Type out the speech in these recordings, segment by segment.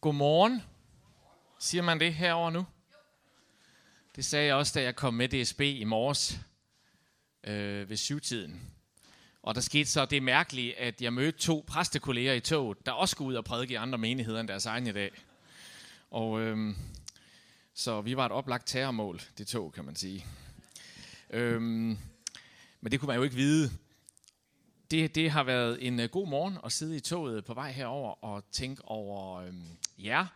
Godmorgen. Siger man det herover nu? Det sagde jeg også, da jeg kom med DSB i morges ved 7-tiden. Og der skete så det mærkelige, at jeg mødte to præstekolleger i toget, der også skulle ud og prædike i andre menigheder end deres egen i dag. Og så vi var et oplagt terrormål, det tog, kan man sige. Men det kunne man jo ikke vide. Det har været en god morgen at sidde i toget på vej herover og tænke over jer.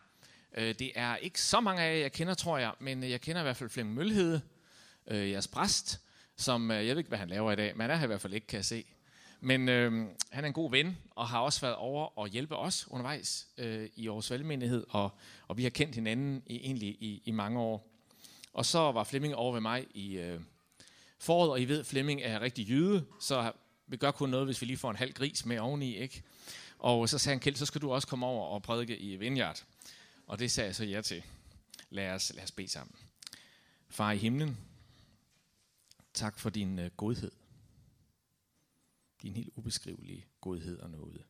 Det er ikke så mange af jer, jeg kender, tror jeg, men jeg kender i hvert fald Flemming Mølhed, jeres præst, som jeg ved ikke, hvad han laver i dag, men han er her i hvert fald ikke, kan jeg se. Men han er en god ven og har også været over og hjælpe os undervejs i Aarhus Valgmenighed, og vi har kendt hinanden egentlig i mange år. Og så var Flemming over ved mig i foråret, og I ved, Flemming er rigtig jyde, så vi gør kun noget, hvis vi lige får en halv gris med oveni, ikke? Og så sagde han, Kjeld, så skal du også komme over og prædike i Vineyard. Og det sagde jeg så ja til. Lad os bede sammen. Far i himlen, tak for din godhed. Din helt ubeskrivelige godhed og nåde.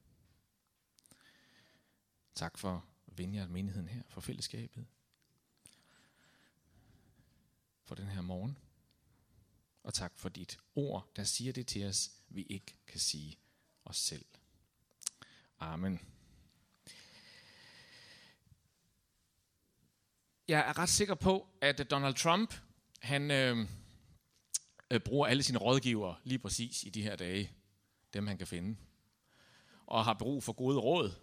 Tak for Vineyard-menigheden her, for fællesskabet. For den her morgen. Og tak for dit ord, der siger det til os, vi ikke kan sige os selv. Amen. Jeg er ret sikker på, at Donald Trump, han bruger alle sine rådgivere lige præcis i de her dage. Dem han kan finde. Og har brug for gode råd.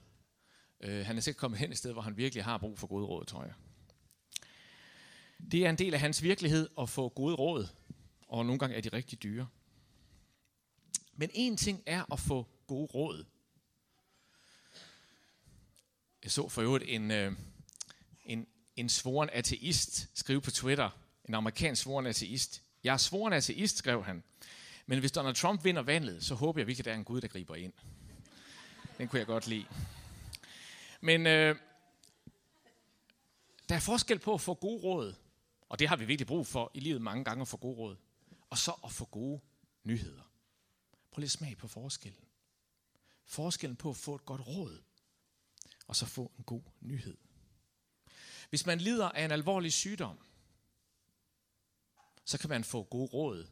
Han er sikkert kommet hen et sted, hvor han virkelig har brug for gode råd, tror jeg. Det er en del af hans virkelighed at få gode råd. Og nogle gange er de rigtig dyre. Men en ting er at få gode råd. Jeg så for øvrigt en svoren ateist skrive på Twitter. En amerikansk svoren ateist. Jeg er svoren ateist, skrev han. Men hvis Donald Trump vinder valget, så håber jeg virkelig, at der er en Gud, der griber ind. Den kunne jeg godt lide. Men der er forskel på at få gode råd. Og det har vi virkelig brug for i livet mange gange, at få gode råd. Og så at få gode nyheder. Prøv lige at smage på forskellen. Forskellen på at få et godt råd, og så få en god nyhed. Hvis man lider af en alvorlig sygdom, så kan man få gode råd,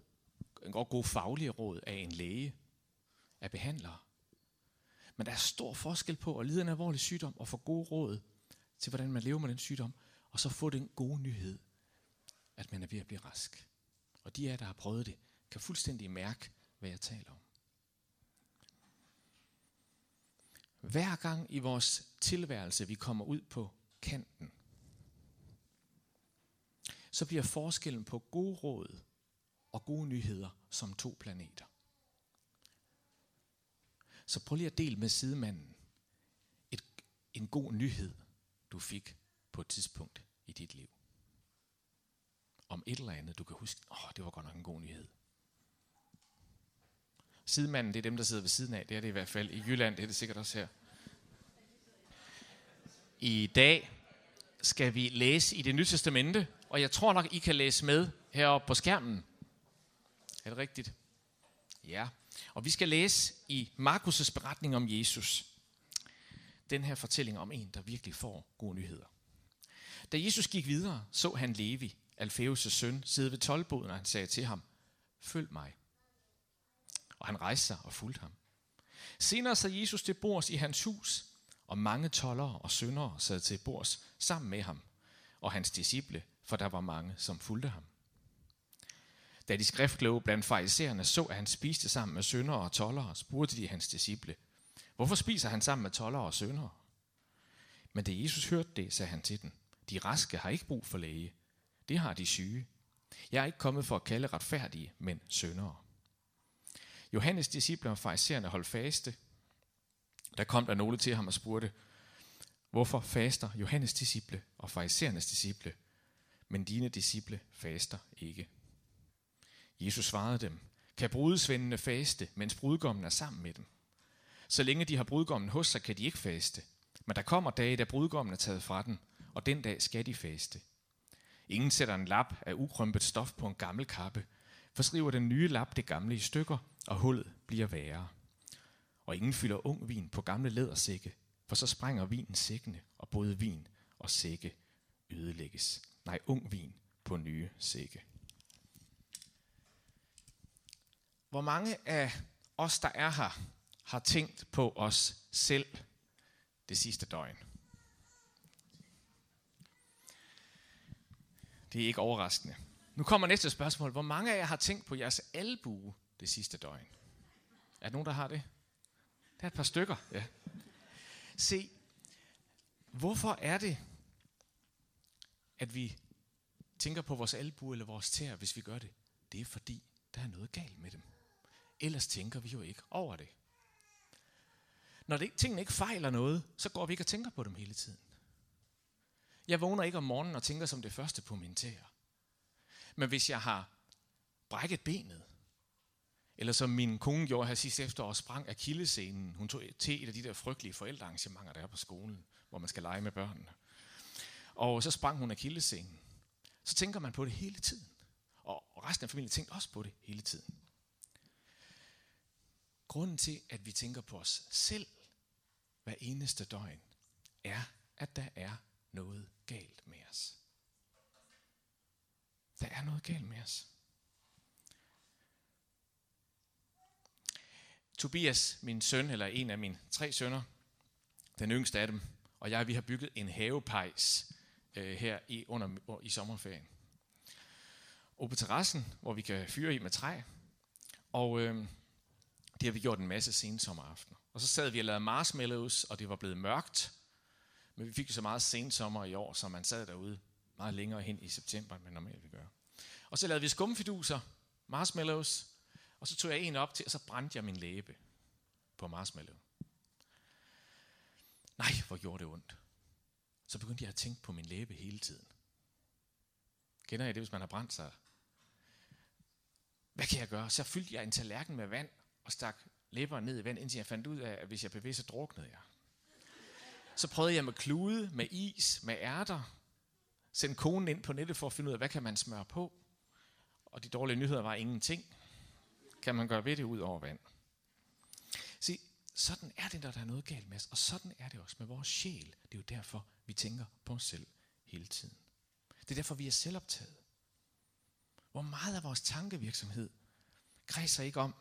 gode faglige råd af en læge, af behandlere. Men der er stor forskel på at lide af en alvorlig sygdom, og få gode råd til, hvordan man lever med den sygdom, og så få den gode nyhed, at man er ved at blive rask. Og de af jer, der har prøvet det, kan fuldstændig mærke, hvad jeg taler om. Hver gang i vores tilværelse, vi kommer ud på kanten, så bliver forskellen på gode råd og gode nyheder som to planeter. Så prøv lige at dele med sidemanden en god nyhed, du fik på et tidspunkt i dit liv. Om et eller andet, du kan huske, det var godt nok en god nyhed. Sidemanden, det er dem, der sidder ved siden af. Det er det i hvert fald. I Jylland, det er det sikkert også her. I dag skal vi læse i Det Nye Testamente, og jeg tror nok, I kan læse med heroppe på skærmen. Er det rigtigt? Ja. Og vi skal læse i Markus' beretning om Jesus. Den her fortælling om en, der virkelig får gode nyheder. Da Jesus gik videre, så han Levi, Alfæus' søn, sidde ved toldboden, og han sagde til ham, følg mig. Og han rejste sig og fulgte ham. Senere sad Jesus til bords i hans hus, og mange toldere og syndere sad til bords sammen med ham, og hans disciple, for der var mange, som fulgte ham. Da de skriftkloge blandt farisæerne så, at han spiste sammen med syndere og toldere, spurgte de hans disciple, hvorfor spiser han sammen med toldere og syndere? Men da Jesus hørte det, sagde han til dem, de raske har ikke brug for læge, det har de syge. Jeg er ikke kommet for at kalde retfærdige, men syndere. Johannes' discipler og farisæerne holdt faste. Der kom der nogle til ham og spurgte, hvorfor faster Johannes' disciple og farisæernes disciple, men dine disciple faster ikke? Jesus svarede dem, kan brudesvendene faste, mens brudgommen er sammen med dem? Så længe de har brudgommen hos sig, kan de ikke faste. Men der kommer dage, da brudgommen er taget fra dem, og den dag skal de faste. Ingen sætter en lap af ukrømpet stof på en gammel kappe, for skriver den nye lap det gamle i stykker, og hullet bliver værre. Og ingen fylder ung vin på gamle lædersække, for så sprænger vinen sækkene, og og både vin og sække ødelægges. Nej, ung vin på nye sække. Hvor mange af os, der er her, har tænkt på os selv det sidste døgn? Det er ikke overraskende. Nu kommer næste spørgsmål. Hvor mange af jer har tænkt på jeres albue det sidste døgn? Er der nogen, der har det? Der er et par stykker, ja. Se, hvorfor er det, at vi tænker på vores albue eller vores tæer, hvis vi gør det? Det er fordi, der er noget galt med dem. Ellers tænker vi jo ikke over det. Når tingene ikke fejler noget, så går vi ikke og tænker på dem hele tiden. Jeg vågner ikke om morgenen og tænker som det første på mine tæer. Men hvis jeg har brækket benet, eller som min kone gjorde her sidste efterår, sprang akillessenen. Hun tog til et af de der frygtelige forældrearrangementer, der er på skolen, hvor man skal lege med børnene. Og så sprang hun akillessenen. Så tænker man på det hele tiden. Og resten af familien tænkte også på det hele tiden. Grunden til, at vi tænker på os selv hver eneste døgn, er, at der er noget galt med os. Der er noget galt med os. Tobias, min søn, eller en af mine 3 sønner, den yngste af dem, og jeg, vi har bygget en havepejs her i sommerferien. Oppe på terrassen, hvor vi kan fyre i med træ, og det har vi gjort en masse sensommeraftener. Og så sad vi og lavede marshmallows, og det var blevet mørkt, men vi fik jo så meget sensommer i år, så man sad derude meget længere hen i september, end man normalt vil gøre. Og så lavede vi skumfiduser, marshmallows, og så tog jeg en op til, og så brændte jeg min læbe på marshmallow. Nej, hvor gjorde det ondt. Så begyndte jeg at tænke på min læbe hele tiden. Kender I det, hvis man har brændt sig? Hvad kan jeg gøre? Så fyldte jeg en tallerken med vand og stak læberne ned i vand, indtil jeg fandt ud af, at hvis jeg bevægede, så druknede jeg. Så prøvede jeg med klude, med is, med ærter. Sendte konen ind på nettet for at finde ud af, hvad kan man smøre på. Og de dårlige nyheder var ingenting. Kan man gøre ved det ud over vand? Se, sådan er det, når der er noget galt med os. Og sådan er det også med vores sjæl. Det er jo derfor, vi tænker på os selv hele tiden. Det er derfor, vi er selvoptaget. Hvor meget af vores tankevirksomhed kredser ikke om,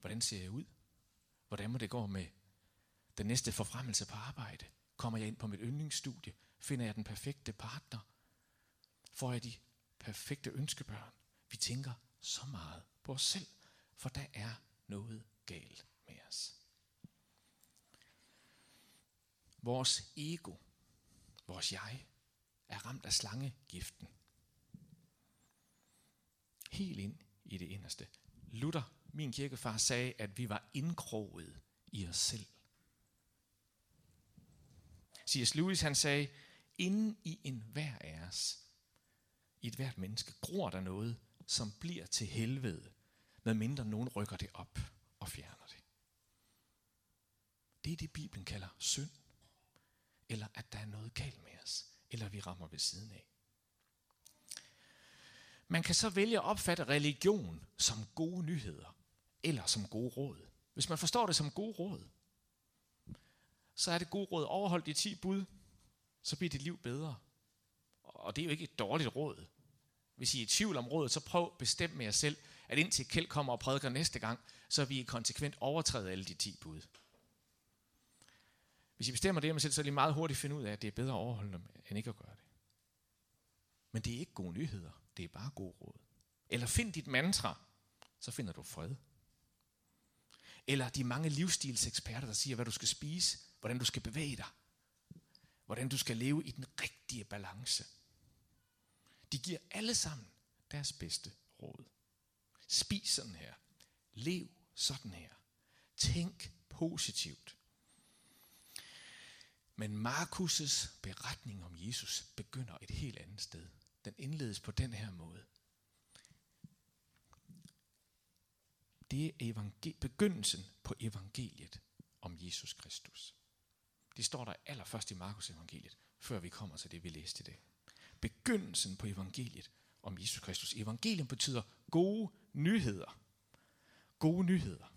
hvordan ser jeg ud? Hvordan må det gå med den næste forfremmelse på arbejde? Kommer jeg ind på mit yndlingsstudie? Finder jeg den perfekte partner? Får jeg de perfekte ønskebørn? Vi tænker så meget på os selv, for der er noget galt med os. Vores ego, vores jeg, er ramt af slangegiften. Helt ind i det inderste. Luther, min kirkefar, sagde, at vi var indkroget i os selv. C.S. Lewis, han sagde, inden i enhver af os, i et hvert menneske, gror der noget, som bliver til helvede, medmindre nogen rykker det op og fjerner det. Det er det, Bibelen kalder synd, eller at der er noget galt med os, eller vi rammer ved siden af. Man kan så vælge at opfatte religion som gode nyheder, eller som gode råd. Hvis man forstår det som gode råd, så er det gode råd, overhold de 10 bud, så bliver dit liv bedre. Og det er jo ikke et dårligt råd. Hvis I er i tvivl om rådet, så prøv at bestemme med jer selv, at indtil Kjeld kommer og prædiker næste gang, så vil I konsekvent overtræde alle de 10 bud. Hvis I bestemmer det med selv, så er I meget hurtigt finde ud af, at det er bedre at overholde dem, end ikke at gøre det. Men det er ikke gode nyheder, det er bare gode råd. Eller find dit mantra, så finder du fred. Eller de mange livsstilseksperter, der siger, hvad du skal spise, hvordan du skal bevæge dig, hvordan du skal leve i den rigtige balance. De giver alle sammen deres bedste råd. Spis sådan her. Lev sådan her. Tænk positivt. Men Markus' beretning om Jesus begynder et helt andet sted. Den indledes på den her måde. Det er begyndelsen på evangeliet om Jesus Kristus. Det står der allerførst i Markus' evangeliet, før vi kommer til det, vi læste i dag. Begyndelsen på evangeliet om Jesus Kristus. Evangelium betyder gode nyheder. Gode nyheder.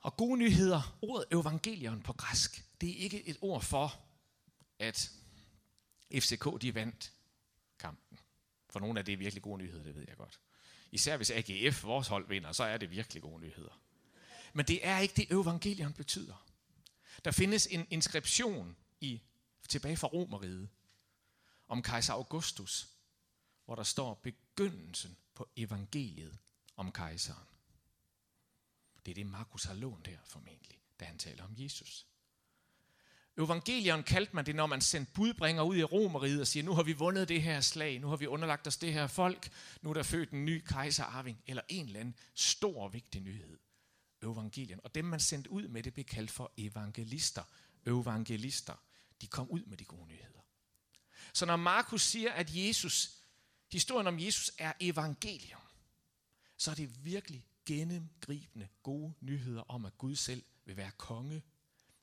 Og gode nyheder, ordet evangelion på græsk, det er ikke et ord for, at FCK de vandt kampen. For nogle af det er virkelig gode nyheder, det ved jeg godt. Især hvis AGF, vores hold, vinder, så er det virkelig gode nyheder. Men det er ikke det, evangelion betyder. Der findes en inskription tilbage fra Romeriet om kejser Augustus, hvor der står begyndelsen på evangeliet om kejseren. Det er det, Markus har lånt her formentlig, da han taler om Jesus. Evangelion kaldte man det, når man sendte budbringer ud i Romeriet og siger, nu har vi vundet det her slag, nu har vi underlagt os det her folk, nu er der født en ny kejserarving, eller en eller anden stor vigtig nyhed. Evangelion. Og dem, man sendte ud med det, blev kaldt for evangelister. Evangelister, de kom ud med de gode nyheder. Så når Markus siger, at historien om Jesus er evangelium, så er det virkelig gennemgribende gode nyheder om, at Gud selv vil være konge,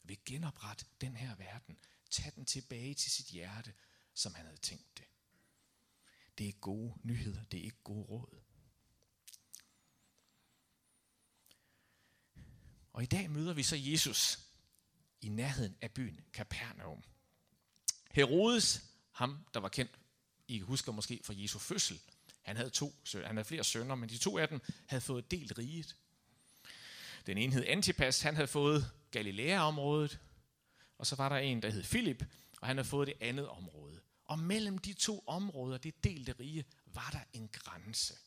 vil genoprette den her verden, tage den tilbage til sit hjerte, som han havde tænkt det. Det er gode nyheder, det er ikke gode råd. Og i dag møder vi så Jesus i nærheden af byen Capernaum. Herodes, ham der var kendt, I husker måske fra Jesu fødsel, han havde flere sønner, men de to af dem havde fået delt riget. Den ene hed Antipas, han havde fået Galilæa-området, og så var der en, der hed Philip, og han havde fået det andet område. Og mellem de to områder, det delte rige, var der en grænse.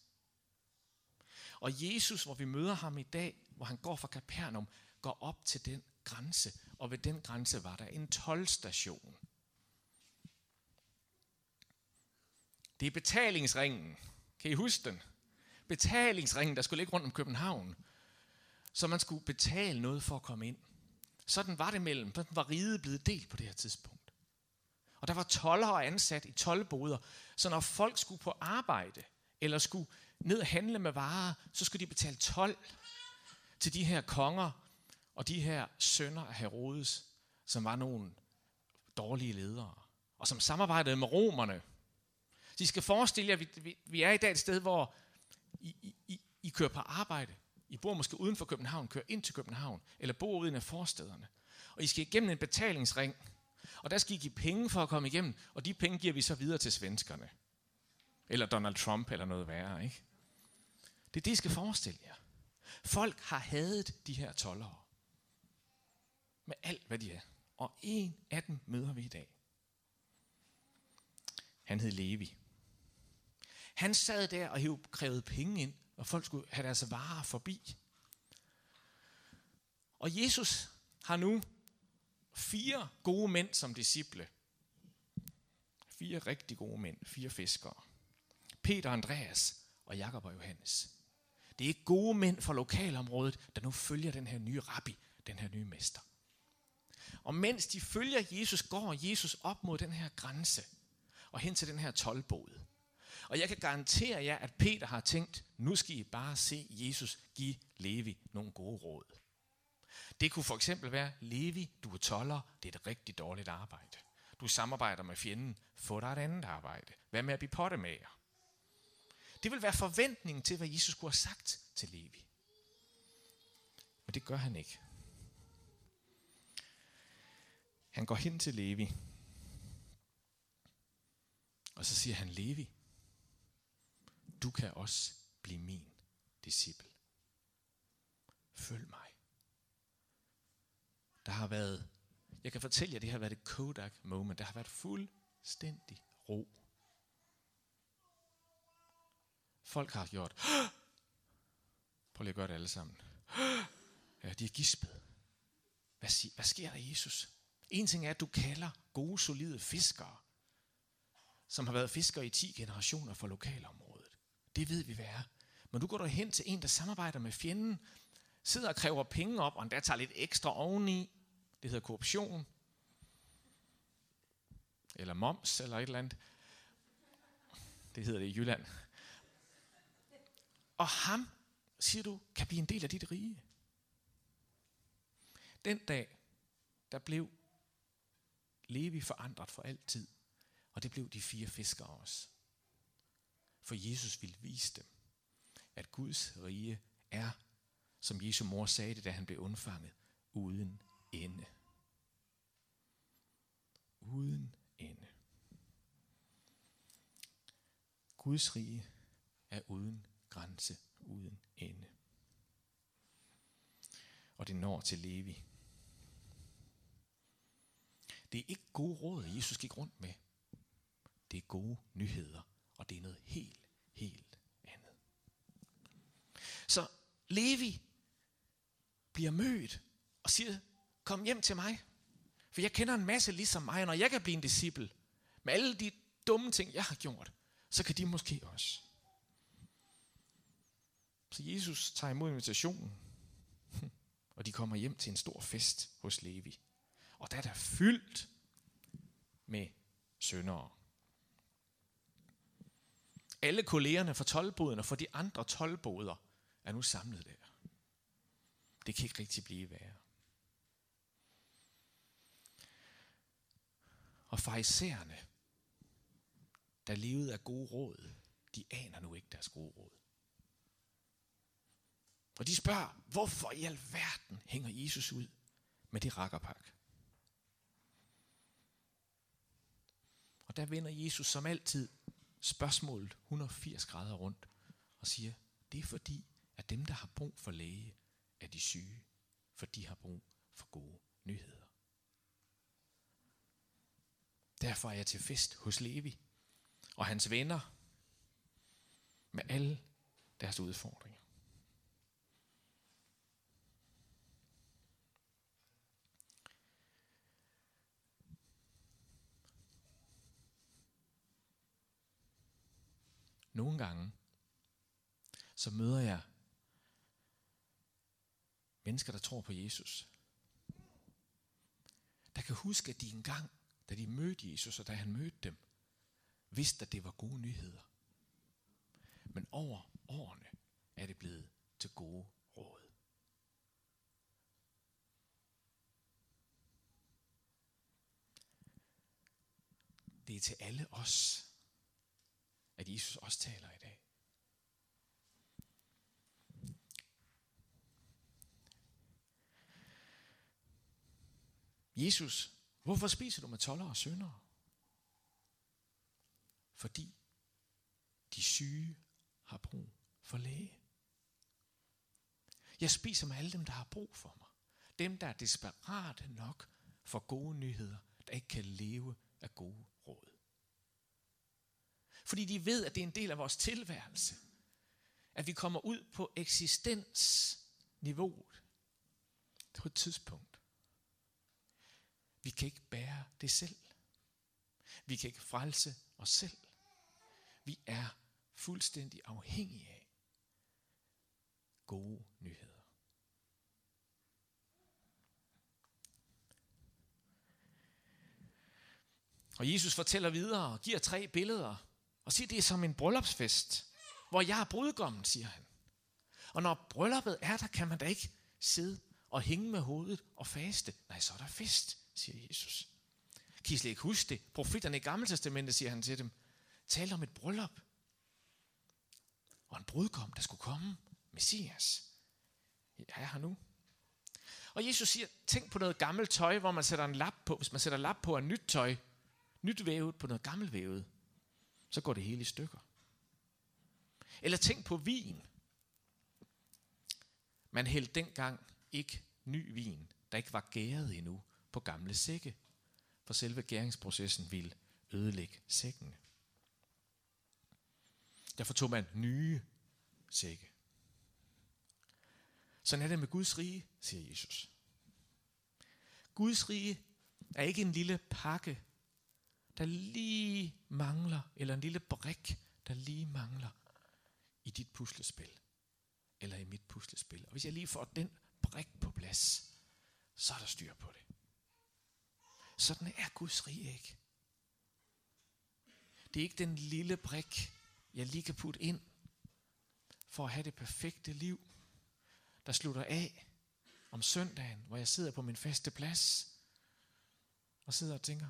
Og Jesus, hvor vi møder ham i dag, hvor han går fra Capernaum, går op til den grænse, og ved den grænse var der en toldstation. Det er betalingsringen. Kan I huske den? Betalingsringen, der skulle ligge rundt om København. Så man skulle betale noget for at komme ind. Sådan var det mellem. Sådan var riget blevet delt på det her tidspunkt. Og der var toldere ansat i toldboder. Så når folk skulle på arbejde, eller skulle ned og handle med varer, så skulle de betale told til de her konger og de her sønner af Herodes, som var nogle dårlige ledere, og som samarbejdede med romerne. Så I skal forestille jer, at vi er i dag et sted, hvor I kører på arbejde. I bor måske uden for København, kører ind til København, eller bor uden af forstederne. Og I skal igennem en betalingsring, og der skal I give penge for at komme igennem, og de penge giver vi så videre til svenskerne. Eller Donald Trump, eller noget værre, ikke? Det er det, I skal forestille jer. Folk har hadet de her toldere. Med alt, hvad de er. Og en af dem møder vi i dag. Han hed Levi. Han sad der og krævede penge ind, og folk skulle have deres varer forbi. Og Jesus har nu 4 gode mænd som disciple. 4 rigtig gode mænd, 4 fiskere. Peter, Andreas og Jakob og Johannes. Det er gode mænd fra lokalområdet, der nu følger den her nye rabbi, den her nye mester. Og mens de følger Jesus, går Jesus op mod den her grænse og hen til den her toldbod. Og jeg kan garantere jer, at Peter har tænkt, nu skal I bare se Jesus give Levi nogle gode råd. Det kunne for eksempel være, Levi, du er tolder, det er et rigtig dårligt arbejde. Du samarbejder med fjenden, få dig et andet arbejde. Hvad med at blive pottemager? Det vil være forventningen til, hvad Jesus kunne have sagt til Levi. Men det gør han ikke. Han går hen til Levi, og så siger han, Levi, du kan også blive min disciple. Følg mig. Jeg kan fortælle jer, det har været et Kodak moment. Der har været fuldstændig ro. Folk har gjort, prøv lige at gøre det alle sammen. Ja, de er gispet. Hvad sker der, Jesus? En ting er, at du kalder gode, solide fiskere, som har været fiskere i 10 generationer for lokalområdet. Det ved vi, hvad er. Men du går der hen til en, der samarbejder med fjenden, sidder og kræver penge op, og endda tager lidt ekstra oveni. Det hedder korruption. Eller moms, eller et eller andet. Det hedder det i Jylland. Og ham, siger du, kan blive en del af dit rige. Den dag, der blev Levi forandret for altid. Og det blev de 4 fiskere også. For Jesus ville vise dem, at Guds rige er som Jesu mor sagde det, da han blev undfanget, uden ende. Uden ende. Guds rige er uden grænse, uden ende. Og det når til Levi. Det er ikke gode råd, Jesus gik rundt med. Det er gode nyheder, og det er noget helt, helt andet. Så Levi bliver mødt og siger, kom hjem til mig, for jeg kender en masse ligesom mig, og når jeg kan blive en disciple, med alle de dumme ting, jeg har gjort, så kan de måske også. Så Jesus tager imod invitationen, og de kommer hjem til en stor fest hos Levi. Og der er der fyldt med syndere. Alle kollegerne fra toldboden og fra de andre toldboder er nu samlet der. Det kan ikke rigtig blive værre. Og farisæerne, der levede af gode råd, de aner nu ikke deres gode råd. Og de spørger, hvorfor i alverden hænger Jesus ud med det rakkerpak? Og der vender Jesus som altid spørgsmålet 180 grader rundt og siger, det er fordi, at dem, der har brug for læge, er de syge, for de har brug for gode nyheder. Derfor er jeg til fest hos Levi og hans venner med alle deres udfordringer. Nogle gange, så møder jeg mennesker, der tror på Jesus. Der kan huske, at de engang, da de mødte Jesus, og da han mødte dem, vidste, at det var gode nyheder. Men over årene er det blevet til gode råd. Det er til alle os, at Jesus også taler i dag. Jesus, hvorfor spiser du med toldere og syndere? Fordi de syge har brug for læge. Jeg spiser med alle dem, der har brug for mig. Dem, der er desperate nok for gode nyheder, der ikke kan leve af gode råd. Fordi de ved, at det er en del af vores tilværelse. At vi kommer ud på eksistensniveauet. Det er et tidspunkt. Vi kan ikke bære det selv. Vi kan ikke frelse os selv. Vi er fuldstændig afhængige af gode nyheder. Og Jesus fortæller videre og giver 3 billeder. Og siger, det er som en bryllupsfest, hvor jeg er brudgommen, siger han. Og når brylluppet er der, kan man da ikke sidde og hænge med hovedet og faste. Nej, så er der fest, siger Jesus. Kan I slet ikke huske det? Profeterne i Gammeltestamentet, siger han til dem, talte om et bryllup. Og en brudgom, der skulle komme, Messias. Jeg er her nu. Og Jesus siger, tænk på noget gammelt tøj, hvor man sætter en lap på. Hvis man sætter lap på af nyt tøj, nyt vævet på noget gammelt vævet, så går det hele i stykker. Eller tænk på vin. Man hældte dengang ikke ny vin, der ikke var gæret endnu, på gamle sække, for selve gæringsprocessen ville ødelægge sækkene. Derfor tog man nye sække. Sådan er det med Guds rige, siger Jesus. Guds rige er ikke en lille pakke, der lige mangler, eller en lille brik, der lige mangler i dit puslespil, eller i mit puslespil. Og hvis jeg lige får den brik på plads, så er der styr på det. Sådan er Guds rige ikke. Det er ikke den lille brik, jeg lige kan putte ind, for at have det perfekte liv, der slutter af om søndagen, hvor jeg sidder på min faste plads, og sidder og tænker,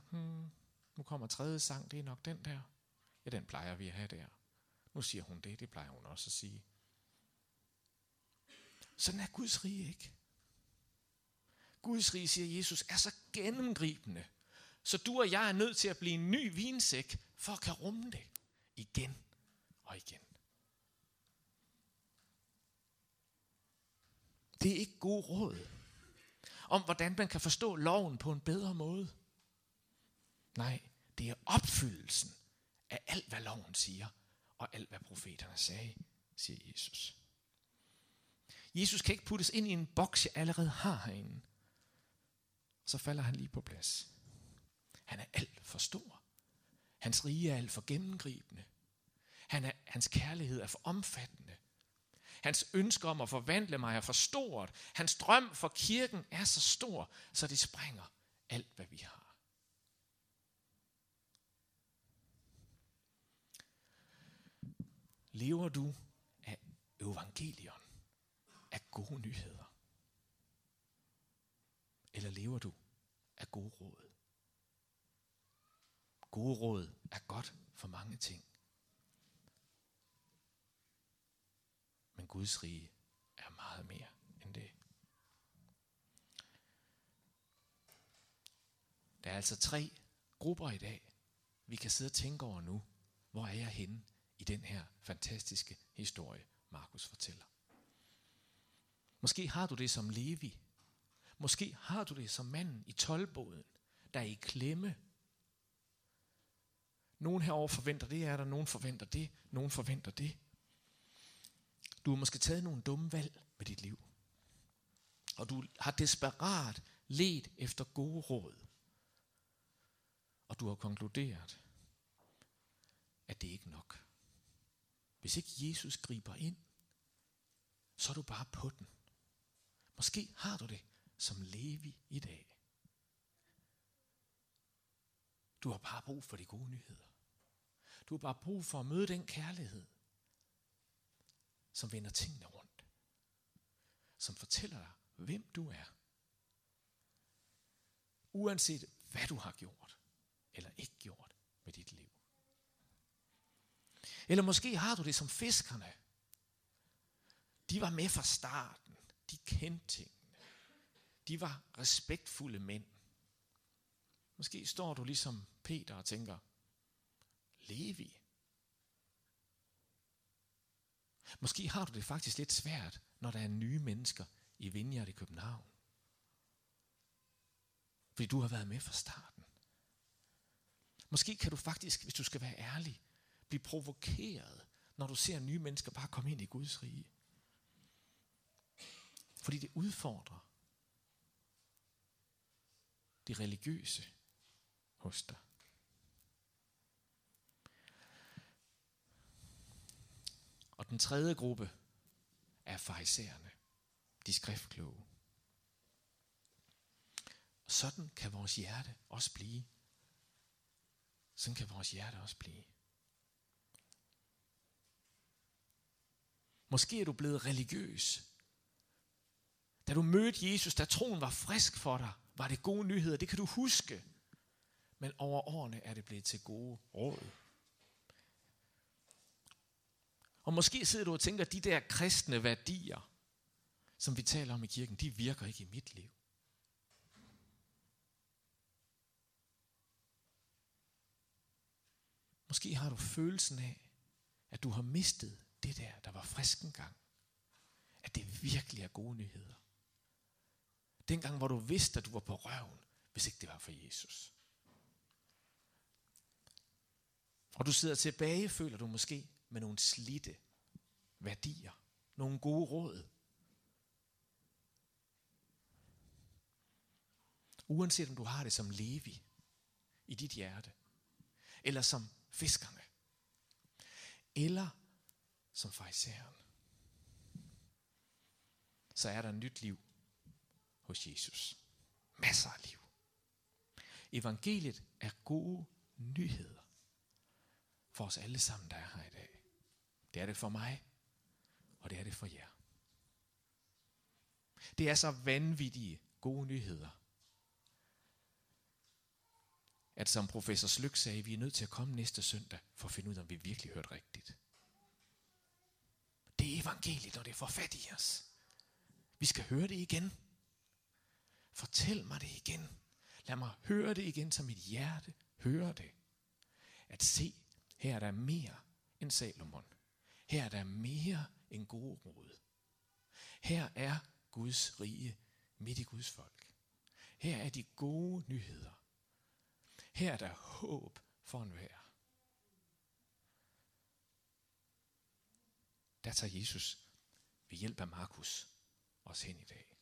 nu kommer 3. sang, det er nok den der. Ja, den plejer vi at have der. Nu siger hun det plejer hun også at sige. Sådan er Guds rige ikke. Guds rige, siger Jesus, er så gennemgribende, så du og jeg er nødt til at blive en ny vinsæk, for at kan rumme det igen og igen. Det er ikke gode råd om, hvordan man kan forstå loven på en bedre måde. Nej, det er opfyldelsen af alt, hvad loven siger, og alt, hvad profeterne sagde, siger Jesus. Jesus kan ikke puttes ind i en boks, jeg allerede har herinde. Så falder han lige på plads. Han er alt for stor. Hans rige er alt for gennemgribende. Hans kærlighed er for omfattende. Hans ønske om at forvandle mig er for stort. Hans drøm for kirken er så stor, så det sprænger alt, hvad vi har. Lever du af evangelion, af gode nyheder? Eller lever du af gode råd? Gode råd er godt for mange ting. Men Guds rige er meget mere end det. Der er altså 3 grupper i dag, vi kan sidde og tænke over nu. Hvor er jeg henne i den her fantastiske historie, Markus fortæller? Måske har du det som Levi. Måske har du det som manden i toldbåden, der er i klemme. Nogen herover forventer det, er der. Nogen forventer det. Nogen forventer det. Du har måske taget nogle dumme valg med dit liv. Og du har desperat ledt efter gode råd. Og du har konkluderet, at det ikke er nok. Hvis ikke Jesus griber ind, så er du bare på den. Måske har du det som Levi i dag. Du har bare brug for de gode nyheder. Du har bare brug for at møde den kærlighed, som vender tingene rundt. Som fortæller dig, hvem du er. Uanset hvad du har gjort, eller ikke gjort med dit liv. Eller måske har du det som fiskerne. De var med fra starten. De kendte tingene. De var respektfulde mænd. Måske står du ligesom Peter og tænker, Levi. Måske har du det faktisk lidt svært, når der er nye mennesker i Vineyard i København. Fordi du har været med fra starten. Måske kan du faktisk, hvis du skal være ærlig, blive provokeret, når du ser nye mennesker bare komme ind i Guds rige. Fordi det udfordrer det religiøse hos dig. Og den 3. gruppe er farisæerne, de skriftkloge. Og sådan kan vores hjerte også blive. Sådan kan vores hjerte også blive. Måske er du blevet religiøs. Da du mødte Jesus, da troen var frisk for dig, var det gode nyheder, det kan du huske. Men over årene er det blevet til gode råd. Og måske sidder du og tænker, at de der kristne værdier, som vi taler om i kirken, de virker ikke i mit liv. Måske har du følelsen af, at du har mistet det der var frisk engang. At det virkelig er gode nyheder. Dengang, hvor du vidste, at du var på røven, hvis ikke det var for Jesus. Og du sidder tilbage, føler du måske, med nogle slidte værdier. Nogle gode råd. Uanset om du har det som Levi i dit hjerte. Eller som fiskerne. Eller som farisæeren. Så er der nyt liv hos Jesus. Masser af liv. Evangeliet er gode nyheder. For os alle sammen, der er her i dag. Det er det for mig, og det er det for jer. Det er så vanvittige gode nyheder, at som professor Sløk sagde, vi er nødt til at komme næste søndag, for at finde ud af, om vi virkelig hørte rigtigt. Det er evangeliet, når det får fat i os. Vi skal høre det igen. Fortæl mig det igen. Lad mig høre det igen, så mit hjerte hører det. At se, her er der mere end Salomon. Her er der mere end gode råd. Her er Guds rige midt i Guds folk. Her er de gode nyheder. Her er der håb for enhver. Der tager Jesus ved hjælp af Markus os hen i dag.